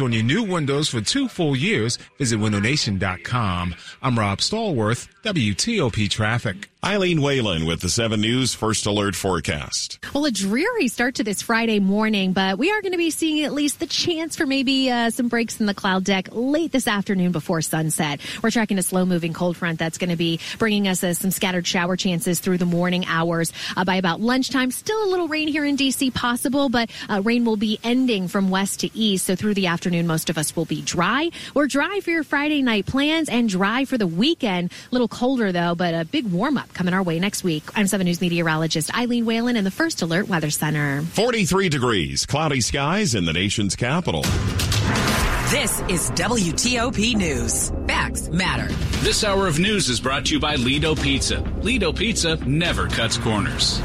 On your new windows for 2 full years, visit windownation.com. I'm Rob Stallworth, WTOP Traffic. Eileen Whalen with the 7 News First Alert Forecast. Well, a dreary start to this Friday morning, but we are going to be seeing at least the chance for maybe some breaks in the cloud deck late this afternoon before sunset. We're tracking a slow-moving cold front that's going to be bringing us some scattered shower chances through the morning hours by about lunchtime. Still a little rain here in D.C. possible, but rain will be ending from west to east, so through the afternoon, most of us will be dry. We're dry for your Friday night plans and dry for the weekend. A little colder, though, but a big warm-up coming our way next week. I'm 7 News meteorologist Eileen Whalen in the First Alert Weather Center. 43 degrees, cloudy skies in the nation's capital. This is WTOP News. Facts matter. This hour of news is brought to you by Lido Pizza. Lido Pizza never cuts corners.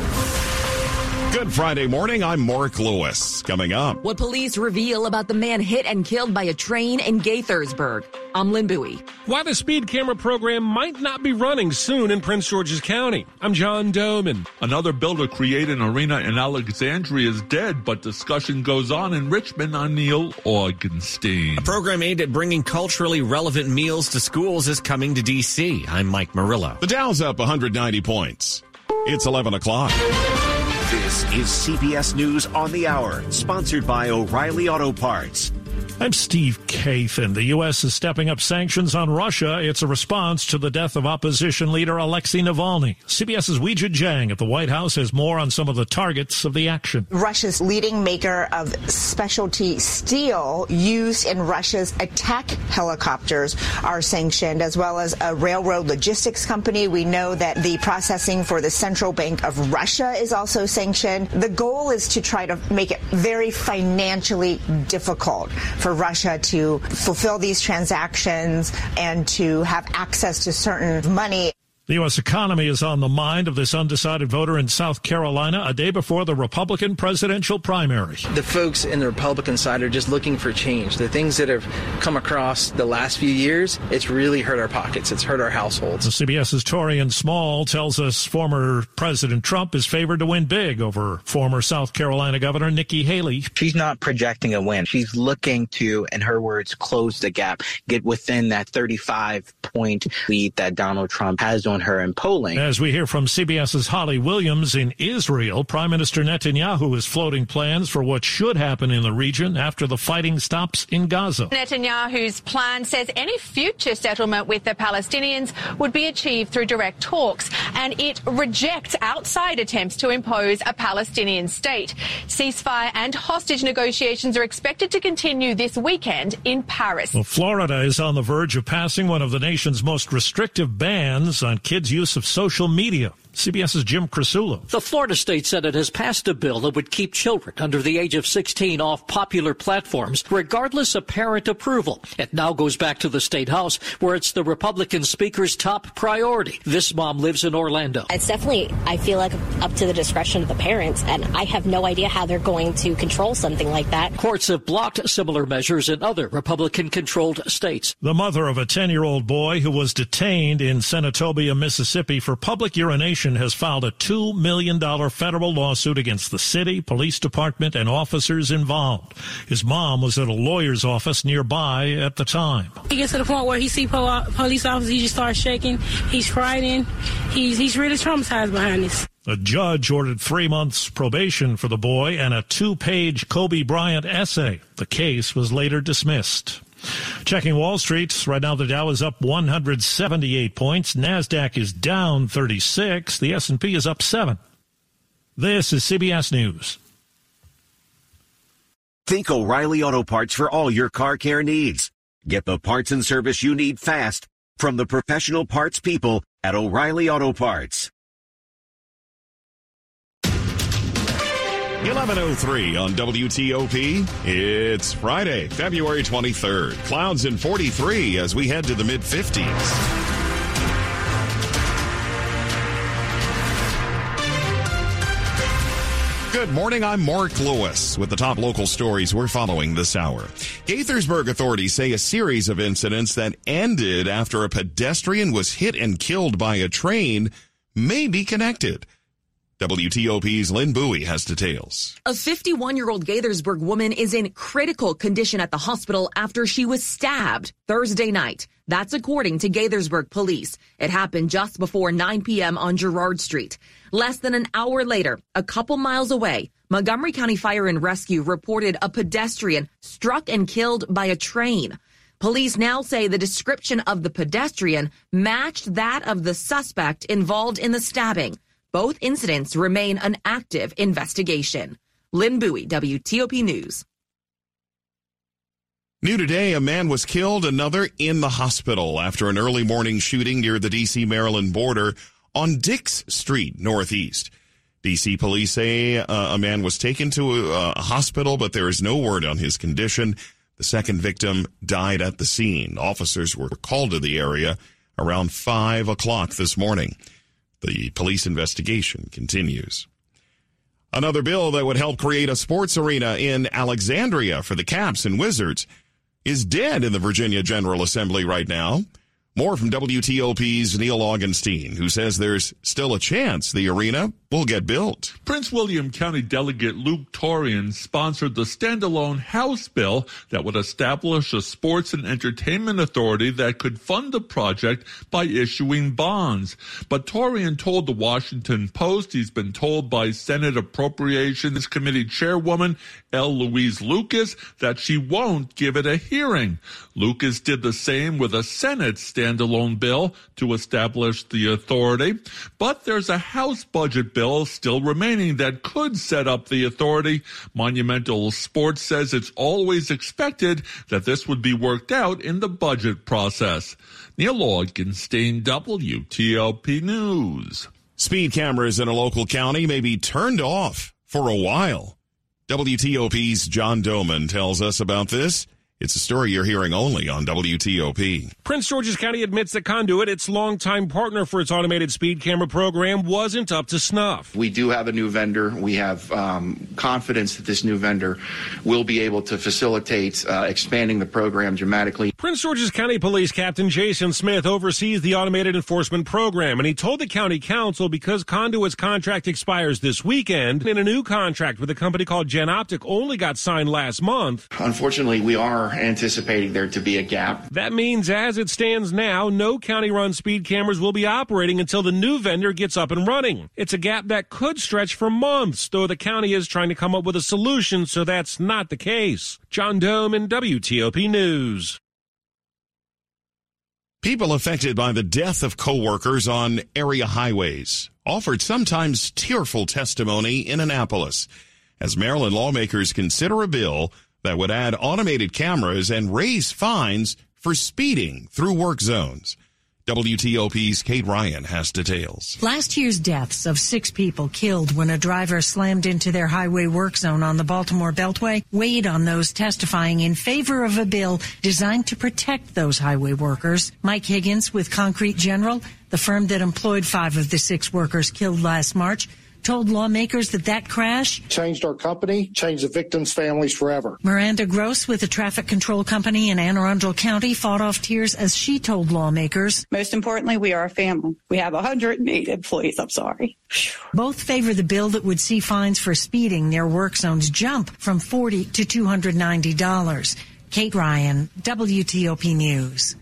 Good Friday morning. I'm Mark Lewis. Coming up, what police reveal about the man hit and killed by a train in Gaithersburg. I'm Lynn Bowie. Why the speed camera program might not be running soon in Prince George's County. I'm John Doman. Another builder created an arena in Alexandria is dead, but discussion goes on in Richmond. I'm Neil Augenstein. A program aimed at bringing culturally relevant meals to schools is coming to D.C. I'm Mike Murillo. The Dow's up 190 points. It's 11 o'clock. This is CBS News on the Hour, sponsored by O'Reilly Auto Parts. I'm Steve Kathan. The U.S. is stepping up sanctions on Russia. It's a response to the death of opposition leader Alexei Navalny. CBS's Weijia Jiang at the White House has more on some of the targets of the action. Russia's leading maker of specialty steel used in Russia's attack helicopters are sanctioned, as well as a railroad logistics company. We know that the processing for the Central Bank of Russia is also sanctioned. The goal is to try to make it very financially difficult for Russia to fulfill these transactions and to have access to certain money. The U.S. economy is on the mind of this undecided voter in South Carolina a day before the Republican presidential primary. The folks in the Republican side are just looking for change. The things that have come across the last few years, it's really hurt our pockets. It's hurt our households. CBS's Torian Small tells us former President Trump is favored to win big over former South Carolina Governor Nikki Haley. She's not projecting a win. She's looking to, in her words, close the gap, get within that 35-point lead that Donald Trump has on her in polling. As we hear from CBS's Holly Williams in Israel, Prime Minister Netanyahu is floating plans for what should happen in the region after the fighting stops in Gaza. Netanyahu's plan says any future settlement with the Palestinians would be achieved through direct talks, and it rejects outside attempts to impose a Palestinian state. Ceasefire and hostage negotiations are expected to continue this weekend in Paris. Well, Florida is on the verge of passing one of the nation's most restrictive bans on kids' use of social media. CBS's Jim Crasulo. The Florida State Senate has passed a bill that would keep children under the age of 16 off popular platforms, regardless of parent approval. It now goes back to the State House, where it's the Republican Speaker's top priority. This mom lives in Orlando. It's definitely, I feel like, up to the discretion of the parents, and I have no idea how they're going to control something like that. Courts have blocked similar measures in other Republican-controlled states. The mother of a 10-year-old boy who was detained in Senatobia, Mississippi, for public urination has filed a $2 million federal lawsuit against the city, police department, and officers involved. His mom was at a lawyer's office nearby at the time. He gets to the point where he sees police officers, he just starts shaking, he's frightened, he's really traumatized behind this. A judge ordered 3 months probation for the boy and a 2-page Kobe Bryant essay. The case was later dismissed. Checking Wall Street, right now the Dow is up 178 points, NASDAQ is down 36, the S&P is up 7. This is CBS News. Think O'Reilly Auto Parts for all your car care needs. Get the parts and service you need fast from the professional parts people at O'Reilly Auto Parts. 11:03 on WTOP. It's Friday, February 23rd. Clouds in 43 as we head to the mid-50s. Good morning, I'm Mark Lewis with the top local stories we're following this hour. Gaithersburg authorities say a series of incidents that ended after a pedestrian was hit and killed by a train may be connected. WTOP's Lynn Bowie has details. A 51-year-old Gaithersburg woman is in critical condition at the hospital after she was stabbed Thursday night. That's according to Gaithersburg police. It happened just before 9 p.m. on Girard Street. Less than an hour later, a couple miles away, Montgomery County Fire and Rescue reported a pedestrian struck and killed by a train. Police now say the description of the pedestrian matched that of the suspect involved in the stabbing. Both incidents remain an active investigation. Lynn Bowie, WTOP News. New today, a man was killed, another in the hospital after an early morning shooting near the D.C. Maryland border on Dix Street, Northeast. D.C. police say a man was taken to a hospital, but there is no word on his condition. The second victim died at the scene. Officers were called to the area around 5 o'clock this morning. The police investigation continues. Another bill that would help create a sports arena in Alexandria for the Caps and Wizards is dead in the Virginia General Assembly right now. More from WTOP's Neil Augenstein, who says there's still a chance the arena will get built. Prince William County Delegate Luke Torian sponsored the standalone House bill that would establish a sports and entertainment authority that could fund the project by issuing bonds. But Torian told the Washington Post he's been told by Senate Appropriations Committee Chairwoman L. Louise Lucas that she won't give it a hearing. Lucas did the same with a Senate standalone bill to establish the authority, but there's a House budget bill still remaining that could set up the authority. Monumental Sports says it's always expected that this would be worked out in the budget process. Neil Augenstein, WTOP News. Speed cameras in a local county may be turned off for a while. WTOP's John Doman tells us about this. It's a story you're hearing only on WTOP. Prince George's County admits that Conduit, its longtime partner for its automated speed camera program, wasn't up to snuff. We do have a new vendor. We have confidence that this new vendor will be able to facilitate expanding the program dramatically. Prince George's County Police Captain Jason Smith oversees the automated enforcement program, and he told the county council because Conduit's contract expires this weekend, and a new contract with a company called GenOptic only got signed last month. Unfortunately, we are anticipating there to be a gap. That means as it stands now, no county-run speed cameras will be operating until the new vendor gets up and running. It's a gap that could stretch for months, though the county is trying to come up with a solution, so that's not the case. John Doman, WTOP News. People affected by the death of co-workers on area highways offered sometimes tearful testimony in Annapolis as Maryland lawmakers consider a bill that would add automated cameras and raise fines for speeding through work zones. WTOP's Kate Ryan has details. Last year's deaths of 6 people killed when a driver slammed into their highway work zone on the Baltimore Beltway weighed on those testifying in favor of a bill designed to protect those highway workers. Mike Higgins with Concrete General, the firm that employed 5 of the 6 workers killed last March, told lawmakers that crash changed our company, changed the victims' families forever. Miranda Gross with a traffic control company in Anne Arundel County fought off tears as she told lawmakers, most importantly, we are a family. We have 108 employees. I'm sorry. Both favor the bill that would see fines for speeding near work zones jump from $40 to $290. Kate Ryan, WTOP News.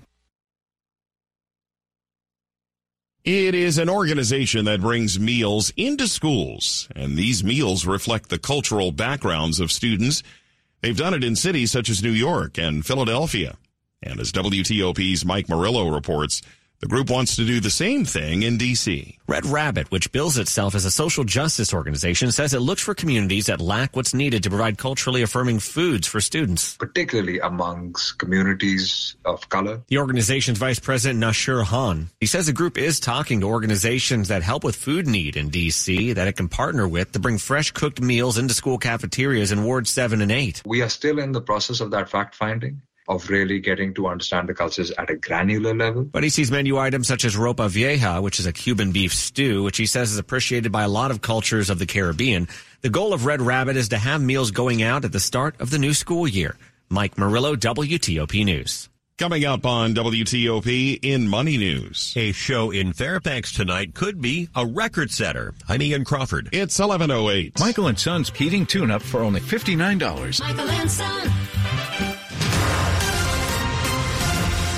It is an organization that brings meals into schools, and these meals reflect the cultural backgrounds of students. They've done it in cities such as New York and Philadelphia. And as WTOP's Mike Murillo reports, the group wants to do the same thing in D.C. Red Rabbit, which bills itself as a social justice organization, says it looks for communities that lack what's needed to provide culturally affirming foods for students, particularly amongst communities of color. The organization's vice president, Nashur Han, he says the group is talking to organizations that help with food need in D.C. that it can partner with to bring fresh cooked meals into school cafeterias in Wards 7 and 8. We are still in the process of that fact-finding. of really getting to understand the cultures at a granular level. But he sees menu items such as ropa vieja, which is a Cuban beef stew, which he says is appreciated by a lot of cultures of the Caribbean. The goal of Red Rabbit is to have meals going out at the start of the new school year. Mike Murillo, WTOP News. Coming up on WTOP in Money News. A show in Fairfax tonight could be a record setter. Heine and Crawford. It's 11:08. Michael and Son's heating tune-up for only $59. Michael and Son.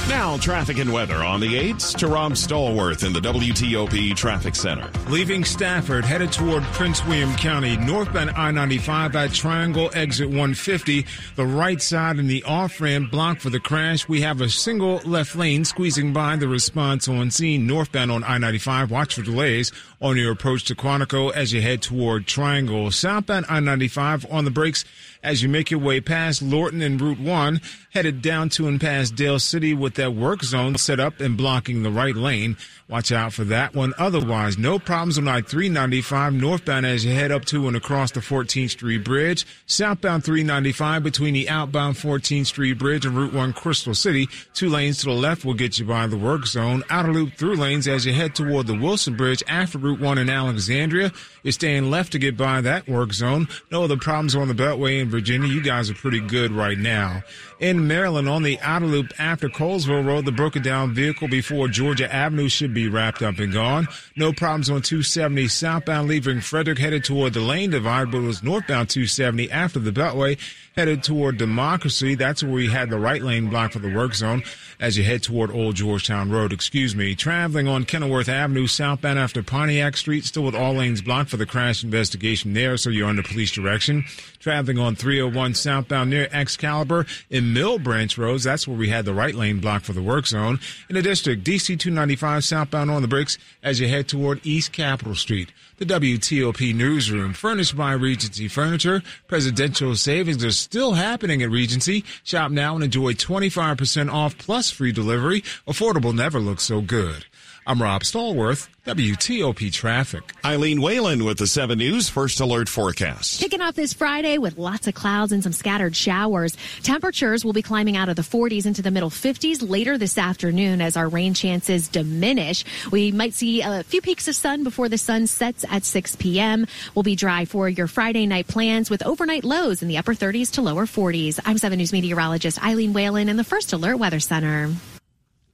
Now, traffic and weather on the 8th to Rob Stallworth in the WTOP Traffic Center. Leaving Stafford, headed toward Prince William County, northbound I-95 at Triangle Exit 150. The right side and the off-ramp blocked for the crash. We have a single left lane squeezing by the response on scene. Northbound on I-95, watch for delays on your approach to Quantico as you head toward Triangle. Southbound I-95 on the brakes as you make your way past Lorton and Route 1, headed down to and past Dale City with that work zone set up and blocking the right lane. Watch out for that one. Otherwise, no problems on I-395 northbound as you head up to and across the 14th Street Bridge. Southbound 395 between the outbound 14th Street Bridge and Route 1 Crystal City. Two lanes to the left will get you by the work zone. Outer loop through lanes as you head toward the Wilson Bridge after Route 1 in Alexandria. You're staying left to get by that work zone. No other problems on the Beltway in Virginia. You guys are pretty good right now. In Maryland, on the outer loop after Colesville Road, the broken down vehicle before Georgia Avenue should be wrapped up and gone. No problems on 270 southbound leaving Frederick, headed toward the lane divide, but it was northbound 270 after the Beltway, headed toward Democracy. That's where we had the right lane block for the work zone as you head toward Old Georgetown Road. Traveling on Kenilworth Avenue southbound after Pontiac Street, still with all lanes blocked for the crash investigation there, so you're under police direction. Traveling on 301 southbound near Excalibur in Mill Branch Roads, that's where we had the right lane blocked for the work zone. In the district, D.C. 295 southbound on the brakes as you head toward East Capitol Street. The WTOP Newsroom, furnished by Regency Furniture. Presidential savings are still happening at Regency. Shop now and enjoy 25% off plus free delivery. Affordable never looks so good. I'm Rob Stallworth, WTOP Traffic. Eileen Whalen with the 7 News First Alert Forecast. Kicking off this Friday with lots of clouds and some scattered showers. Temperatures will be climbing out of the 40s into the middle 50s later this afternoon as our rain chances diminish. We might see a few peaks of sun before the sun sets at 6 p.m. We'll be dry for your Friday night plans with overnight lows in the upper 30s to lower 40s. I'm 7 News meteorologist Eileen Whalen in the First Alert Weather Center.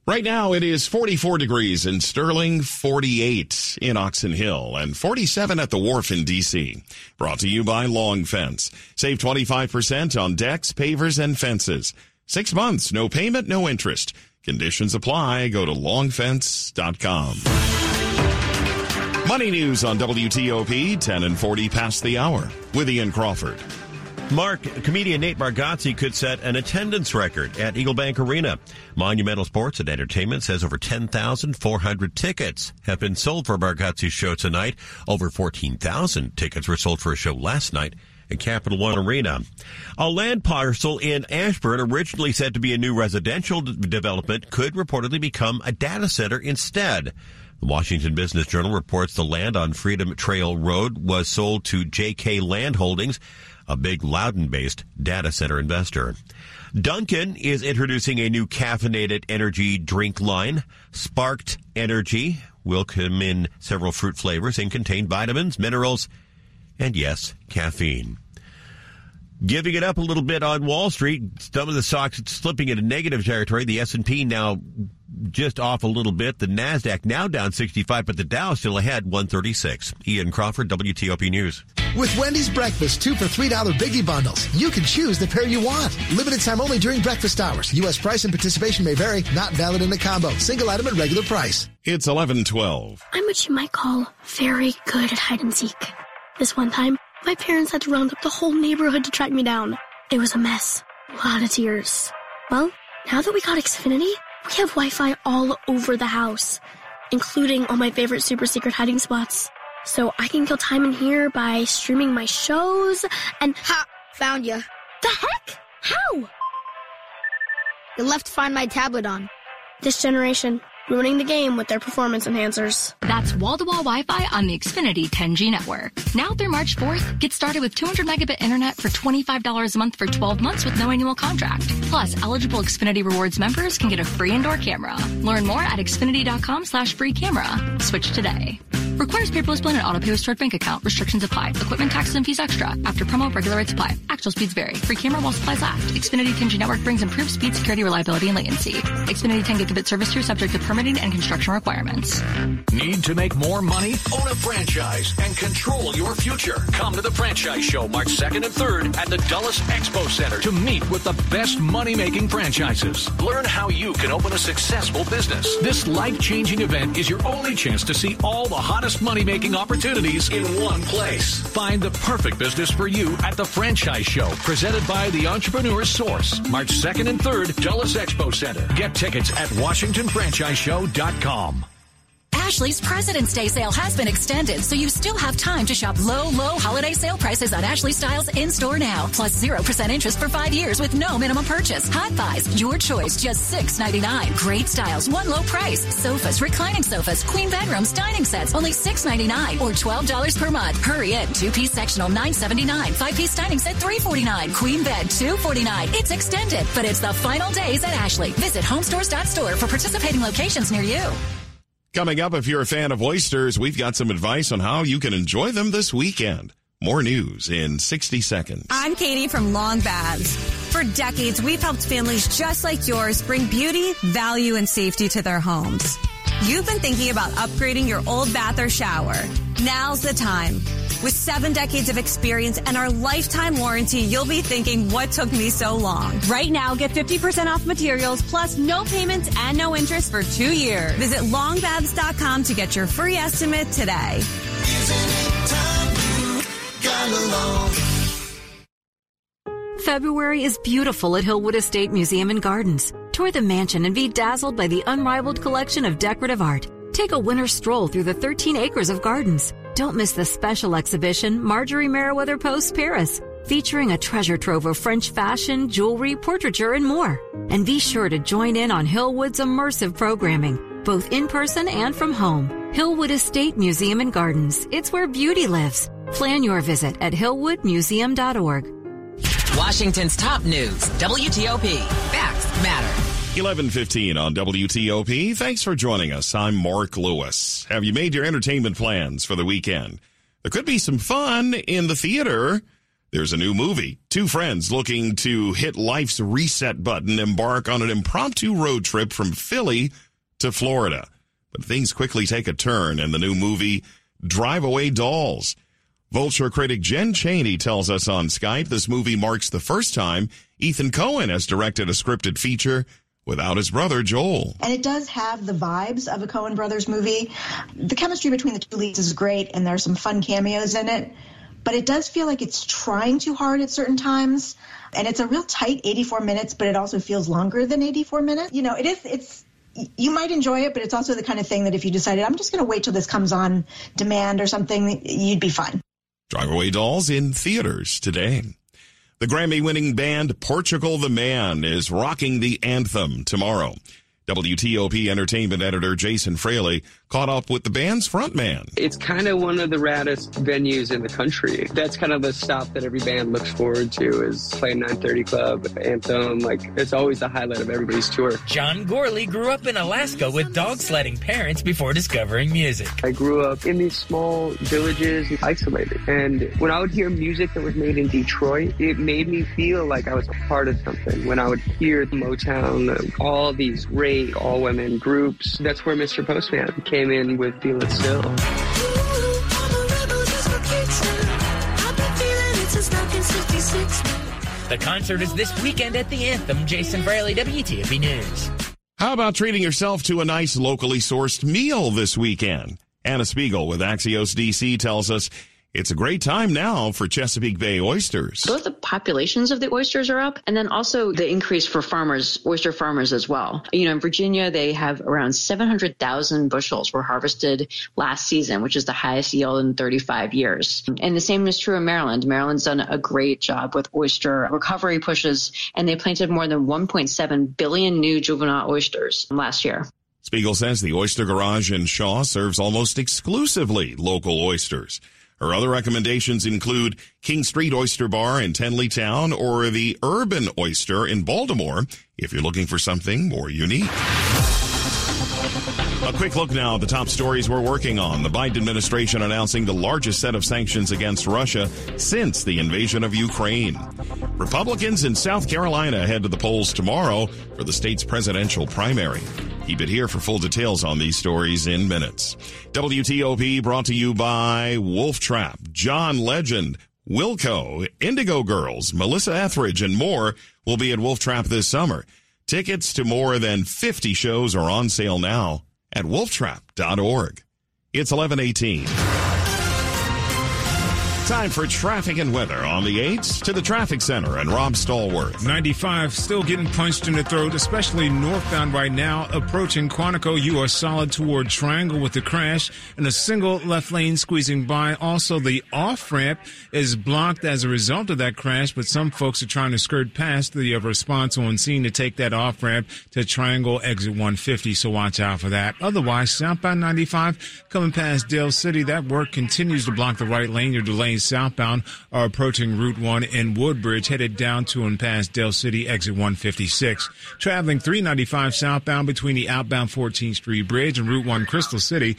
Right now, it is 44 degrees in Sterling, 48 in Oxon Hill, and 47 at the Wharf in D.C. Brought to you by Long Fence. Save 25% on decks, pavers, and fences. 6 months, no payment, no interest. Conditions apply. Go to longfence.com. Money news on WTOP, 10 and 40 past the hour, with Ian Crawford. Mark, comedian Nate Bargatze could set an attendance record at Eagle Bank Arena. Monumental Sports and Entertainment says over 10,400 tickets have been sold for Bargatze's show tonight. Over 14,000 tickets were sold for a show last night at Capital One Arena. A land parcel in Ashburn, originally said to be a new residential development, could reportedly become a data center instead. The Washington Business Journal reports the land on Freedom Trail Road was sold to J.K. Land Holdings, a big Loudoun-based data center investor. Dunkin' is introducing a new caffeinated energy drink line. Sparked Energy will come in several fruit flavors and contain vitamins, minerals, and, yes, caffeine. Giving it up a little bit on Wall Street, some of the stocks slipping into negative territory. The S&P now just off a little bit. The NASDAQ now down 65, but the Dow still ahead 136. Ian Crawford, WTOP News. With Wendy's Breakfast, 2 for $3 Biggie Bundles. You can choose the pair you want. Limited time only during breakfast hours. U.S. price and participation may vary. Not valid in a combo. Single item at regular price. It's 11:12. I'm what you might call very good at hide and seek. This one time, my parents had to round up the whole neighborhood to track me down. It was a mess. A lot of tears. Well, now that we got Xfinity, we have Wi-Fi all over the house, including all my favorite super secret hiding spots. So I can kill time in here by streaming my shows and... Ha! Found ya. The heck? How? You left Find My tablet on. This generation, ruining the game with their performance enhancers. That's wall-to-wall Wi-Fi on the Xfinity 10G network. Now through March 4th, get started with 200 megabit internet for $25 a month for 12 months with no annual contract. Plus, eligible Xfinity Rewards members can get a free indoor camera. Learn more at Xfinity.com/free camera. Switch today. Requires paperless plan and auto-pay with stored bank account. Restrictions apply. Equipment taxes and fees extra. After promo, regular rates apply. Actual speeds vary. Free camera while supplies last. Xfinity 10G network brings improved speed, security, reliability, and latency. Xfinity 10 gigabit service tier subject to permitting and construction requirements. Need to make more money? Own a franchise and control your future. Come to the Franchise Show March 2nd and 3rd at the Dulles Expo Center to meet with the best money-making franchises. Learn how you can open a successful business. This life-changing event is your only chance to see all the hottest money-making opportunities in one place. Find the perfect business for you at the Franchise Show, presented by The Entrepreneur Source, March 2nd and 3rd, Dulles Expo Center. Get tickets at WashingtonFranchiseShow.com. Ashley's President's Day sale has been extended, so you still have time to shop low, low holiday sale prices on Ashley Styles in-store now. Plus 0% interest for 5 years with no minimum purchase. Hot buys, your choice, just $6.99. Great styles, one low price. Sofas, reclining sofas, queen bedrooms, dining sets, only $6.99 or $12 per month. Hurry in. Two-piece sectional, $9.79. Five-piece dining set, $3.49. Queen bed, $2.49. It's extended, but it's the final days at Ashley. Visit homestores.store for participating locations near you. Coming up, if you're a fan of oysters, we've got some advice on how you can enjoy them this weekend. More news in 60 seconds. I'm Katie from Long Baths. For decades, we've helped families just like yours bring beauty, value, and safety to their homes. You've been thinking about upgrading your old bath or shower. Now's the time. With 7 decades of experience and our lifetime warranty, you'll be thinking, what took me so long? Right now, get 50% off materials, plus no payments and no interest for 2 years. Visit longbaths.com to get your free estimate today. Isn't it time you got along? February is beautiful at Hillwood Estate Museum and Gardens. Tour the mansion and be dazzled by the unrivaled collection of decorative art. Take a winter stroll through the 13 acres of gardens. Don't miss the special exhibition, Marjorie Meriwether Post Paris, featuring a treasure trove of French fashion, jewelry, portraiture, and more. And be sure to join in on Hillwood's immersive programming, both in person and from home. Hillwood Estate Museum and Gardens. It's where beauty lives. Plan your visit at hillwoodmuseum.org. Washington's top news, WTOP. Facts matter. 11:15 on WTOP. Thanks for joining us. I'm Mark Lewis. Have you made your entertainment plans for the weekend? There could be some fun in the theater. There's a new movie. Two friends looking to hit life's reset button embark on an impromptu road trip from Philly to Florida. But things quickly take a turn in the new movie, Drive Away Dolls. Vulture critic Jen Chaney tells us on Skype this movie marks the first time Ethan Coen has directed a scripted feature without his brother, Joel. And it does have the vibes of a Coen Brothers movie. The chemistry between the two leads is great, and there are some fun cameos in it. But it does feel like it's trying too hard at certain times. And it's a real tight 84 minutes, but it also feels longer than 84 minutes. You know, you might enjoy it, but it's also the kind of thing that if you decided, I'm just going to wait till this comes on demand or something, you'd be fine. Drive Away Dolls in theaters today. The Grammy-winning band Portugal the Man is rocking the anthem tomorrow. WTOP entertainment editor Jason Fraley caught up with the band's frontman. It's kind of one of the raddest venues in the country. That's kind of a stop that every band looks forward to, is playing 930 Club, Anthem. It's always the highlight of everybody's tour. John Gorley grew up in Alaska with dog sledding parents before discovering music. I grew up in these small villages, isolated. And when I would hear music that was made in Detroit, it made me feel like I was a part of something. When I would hear Motown, all these great all-women groups, that's where Mr. Postman came in with Feel It Still. The concert is this weekend at the Anthem. Jason Fraley, WTOP News. How about treating yourself to a nice locally sourced meal this weekend? Anna Spiegel with Axios DC tells us it's a great time now for Chesapeake Bay oysters. Both the populations of the oysters are up, and then also the increase for farmers, oyster farmers as well. You know, in Virginia, they have around 700,000 bushels were harvested last season, which is the highest yield in 35 years. And the same is true in Maryland. Maryland's done a great job with oyster recovery pushes, and they planted more than 1.7 billion new juvenile oysters last year. Spiegel says the Oyster Garage in Shaw serves almost exclusively local oysters. Her other recommendations include King Street Oyster Bar in Tenleytown or the Urban Oyster in Baltimore if you're looking for something more unique. A quick look now at the top stories we're working on. The Biden administration announcing the largest set of sanctions against Russia since the invasion of Ukraine. Republicans in South Carolina head to the polls tomorrow for the state's presidential primary. Keep it here for full details on these stories in minutes. WTOP brought to you by Wolf Trap, John Legend, Wilco, Indigo Girls, Melissa Etheridge, and more will be at Wolf Trap this summer. Tickets to more than 50 shows are on sale now at wolftrap.org. It's 11:18. Time for traffic and weather on the 8s to the traffic center and Rob Stallworth. 95 still getting punched in the throat, especially northbound right now. Approaching Quantico, you are solid toward Triangle with the crash and a single left lane squeezing by. Also, the off-ramp is blocked as a result of that crash, but some folks are trying to skirt past the response on scene to take that off-ramp to Triangle exit 150, so watch out for that. Otherwise, southbound 95 coming past Dale City, that work continues to block the right lane. You're delaying southbound are approaching Route 1 in Woodbridge, headed down to and past Dale City, exit 156. Traveling 395 southbound between the outbound 14th Street Bridge and Route 1 Crystal City,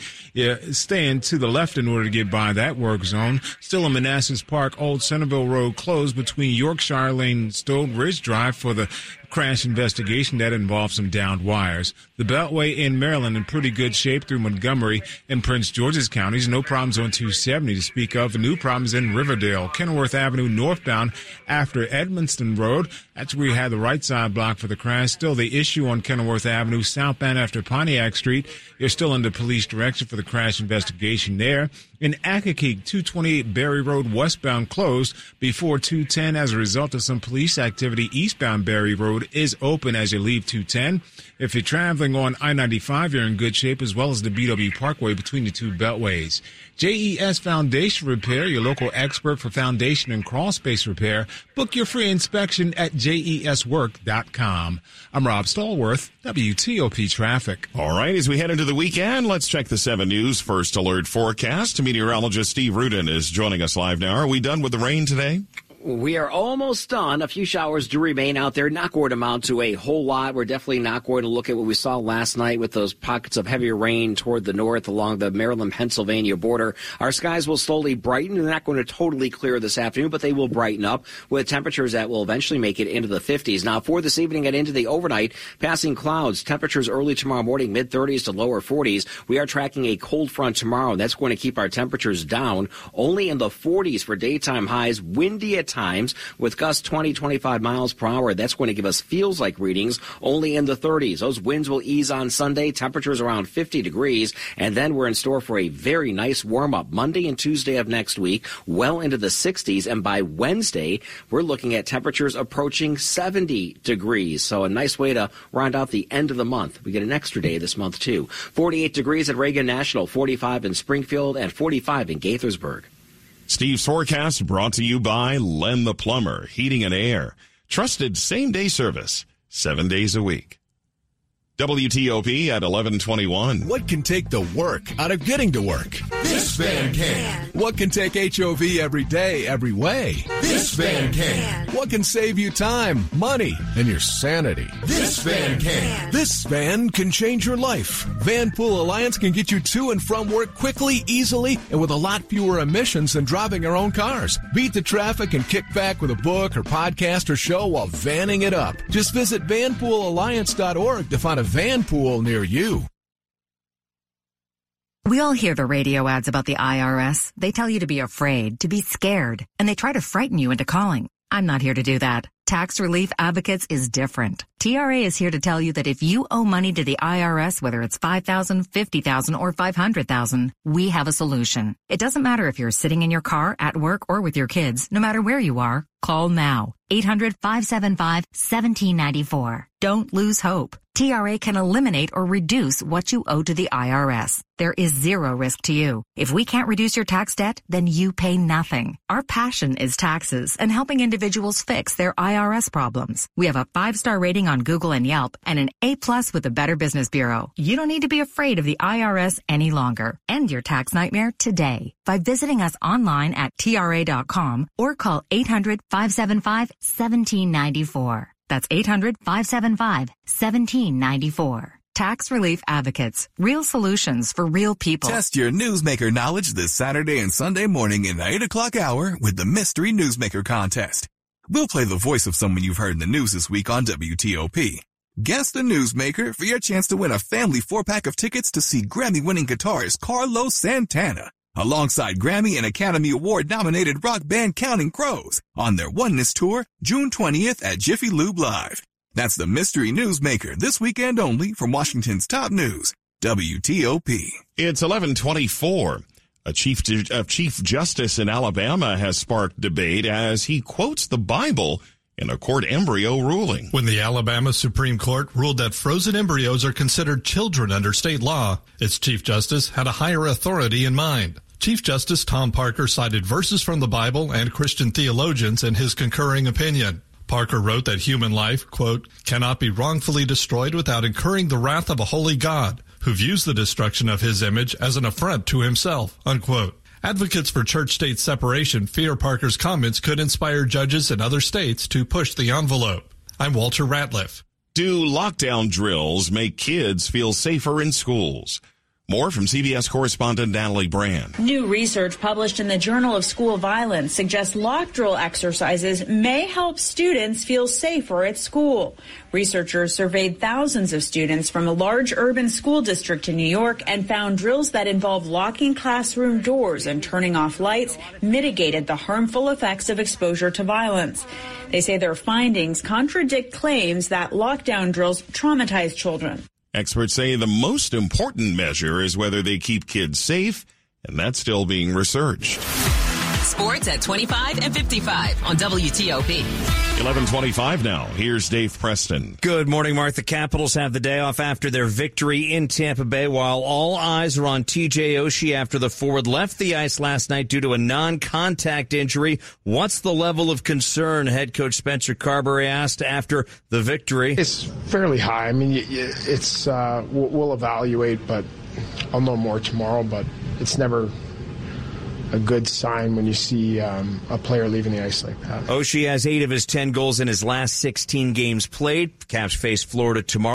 staying to the left in order to get by that work zone. Still in Manassas Park, Old Centerville Road closed between Yorkshire Lane and Stone Ridge Drive for the crash investigation that involved some downed wires. The Beltway in Maryland in pretty good shape through Montgomery and Prince George's counties. No problems on 270 to speak of. New problems in Riverdale. Kenilworth Avenue northbound after Edmonston Road. That's where you had the right side block for the crash. Still the issue on Kenilworth Avenue southbound after Pontiac Street. You're still under police direction for the crash investigation there. In Akakeek, 228 Berry Road westbound closed before 210 as a result of some police activity. Eastbound Berry Road is open as you leave 210. If you're traveling on I-95, you're in good shape, as well as the BW Parkway between the two beltways. JES Foundation Repair, your local expert for foundation and crawl space repair. Book your free inspection at jeswork.com. I'm Rob Stallworth, WTOP Traffic. All right, as we head into the weekend, let's check the 7 News First Alert forecast. Meteorologist Steve Rudin is joining us live now. Are we done with the rain today? We are almost done. A few showers do remain out there. Not going to amount to a whole lot. We're definitely not going to look at what we saw last night with those pockets of heavy rain toward the north along the Maryland-Pennsylvania border. Our skies will slowly brighten. They're not going to totally clear this afternoon, but they will brighten up with temperatures that will eventually make it into the 50s. Now, for this evening and into the overnight, passing clouds, temperatures early tomorrow morning, mid-30s to lower 40s. We are tracking a cold front tomorrow, and that's going to keep our temperatures down only in the 40s for daytime highs, windy at times with gusts 20-25 miles per hour. That's going to give us feels like readings only in the 30s. Those winds will ease on Sunday. Temperatures around 50 degrees. And then we're in store for a very nice warm up Monday and Tuesday of next week, well into the 60s. And by Wednesday, we're looking at temperatures approaching 70 degrees. So a nice way to round out the end of the month. We get an extra day this month, too. 48 degrees at Reagan National, 45 in Springfield, and 45 in Gaithersburg. Steve's forecast brought to you by Len the Plumber, Heating and Air. Trusted same-day service, 7 days a week. WTOP at 11:21. What can take the work out of getting to work? This van can. What can take HOV every day, every way? This van can. What can save you time, money, and your sanity? This van can. This van can change your life. Vanpool Alliance can get you to and from work quickly, easily, and with a lot fewer emissions than driving your own cars. Beat the traffic and kick back with a book or podcast or show while vanning it up. Just visit vanpoolalliance.org to find a van pool near you. We all hear the radio ads about the IRS. They tell you to be afraid, to be scared, and they try to frighten you into calling. I'm not here to do that. Tax Relief Advocates is different. TRA is here to tell you that if you owe money to the IRS, whether it's $5,000, $50,000, or $500,000, we have a solution. It doesn't matter if you're sitting in your car, at work, or with your kids, no matter where you are. Call now. 800-575-1794. Don't lose hope. TRA can eliminate or reduce what you owe to the IRS. There is zero risk to you. If we can't reduce your tax debt, then you pay nothing. Our passion is taxes and helping individuals fix their IRS problems. We have a 5-star rating on Google and Yelp and an A+ with the Better Business Bureau. You don't need to be afraid of the IRS any longer. End your tax nightmare today by visiting us online at TRA.com or call 800-575-1794. That's 800-575-1794. Tax Relief Advocates. Real solutions for real people. Test your newsmaker knowledge this Saturday and Sunday morning in the 8 o'clock hour with the Mystery Newsmaker Contest. We'll play the voice of someone you've heard in the news this week on WTOP. Guess the newsmaker for your chance to win a family 4-pack of tickets to see Grammy-winning guitarist Carlos Santana alongside Grammy and Academy Award-nominated rock band Counting Crows on their Oneness Tour, June 20th at Jiffy Lube Live. That's the Mystery Newsmaker, this weekend only from Washington's top news, WTOP. It's 11:24. A chief justice in Alabama has sparked debate as he quotes the Bible in a court embryo ruling. When the Alabama Supreme Court ruled that frozen embryos are considered children under state law, its chief justice had a higher authority in mind. Chief Justice Tom Parker cited verses from the Bible and Christian theologians in his concurring opinion. Parker wrote that human life, quote, cannot be wrongfully destroyed without incurring the wrath of a holy God, who views the destruction of his image as an affront to himself, unquote. Advocates for church-state separation fear Parker's comments could inspire judges in other states to push the envelope. I'm Walter Ratliff. Do lockdown drills make kids feel safer in schools? More from CBS correspondent Natalie Brand. New research published in the Journal of School Violence suggests lock drill exercises may help students feel safer at school. Researchers surveyed thousands of students from a large urban school district in New York and found drills that involved locking classroom doors and turning off lights mitigated the harmful effects of exposure to violence. They say their findings contradict claims that lockdown drills traumatize children. Experts say the most important measure is whether they keep kids safe, and that's still being researched. Sports at 25 and 55 on WTOP. 11:25 now. Here's Dave Preston. Good morning, Martha. Capitals have the day off after their victory in Tampa Bay, while all eyes are on TJ Oshie after the forward left the ice last night due to a non-contact injury. What's the level of concern? Head coach Spencer Carberry asked after the victory. It's fairly high. I mean, it's we'll evaluate, but I'll know more tomorrow. But it's never a good sign when you see a player leaving the ice like that. Oshie has 8 of his 10 goals in his last 16 games played. Caps face Florida tomorrow.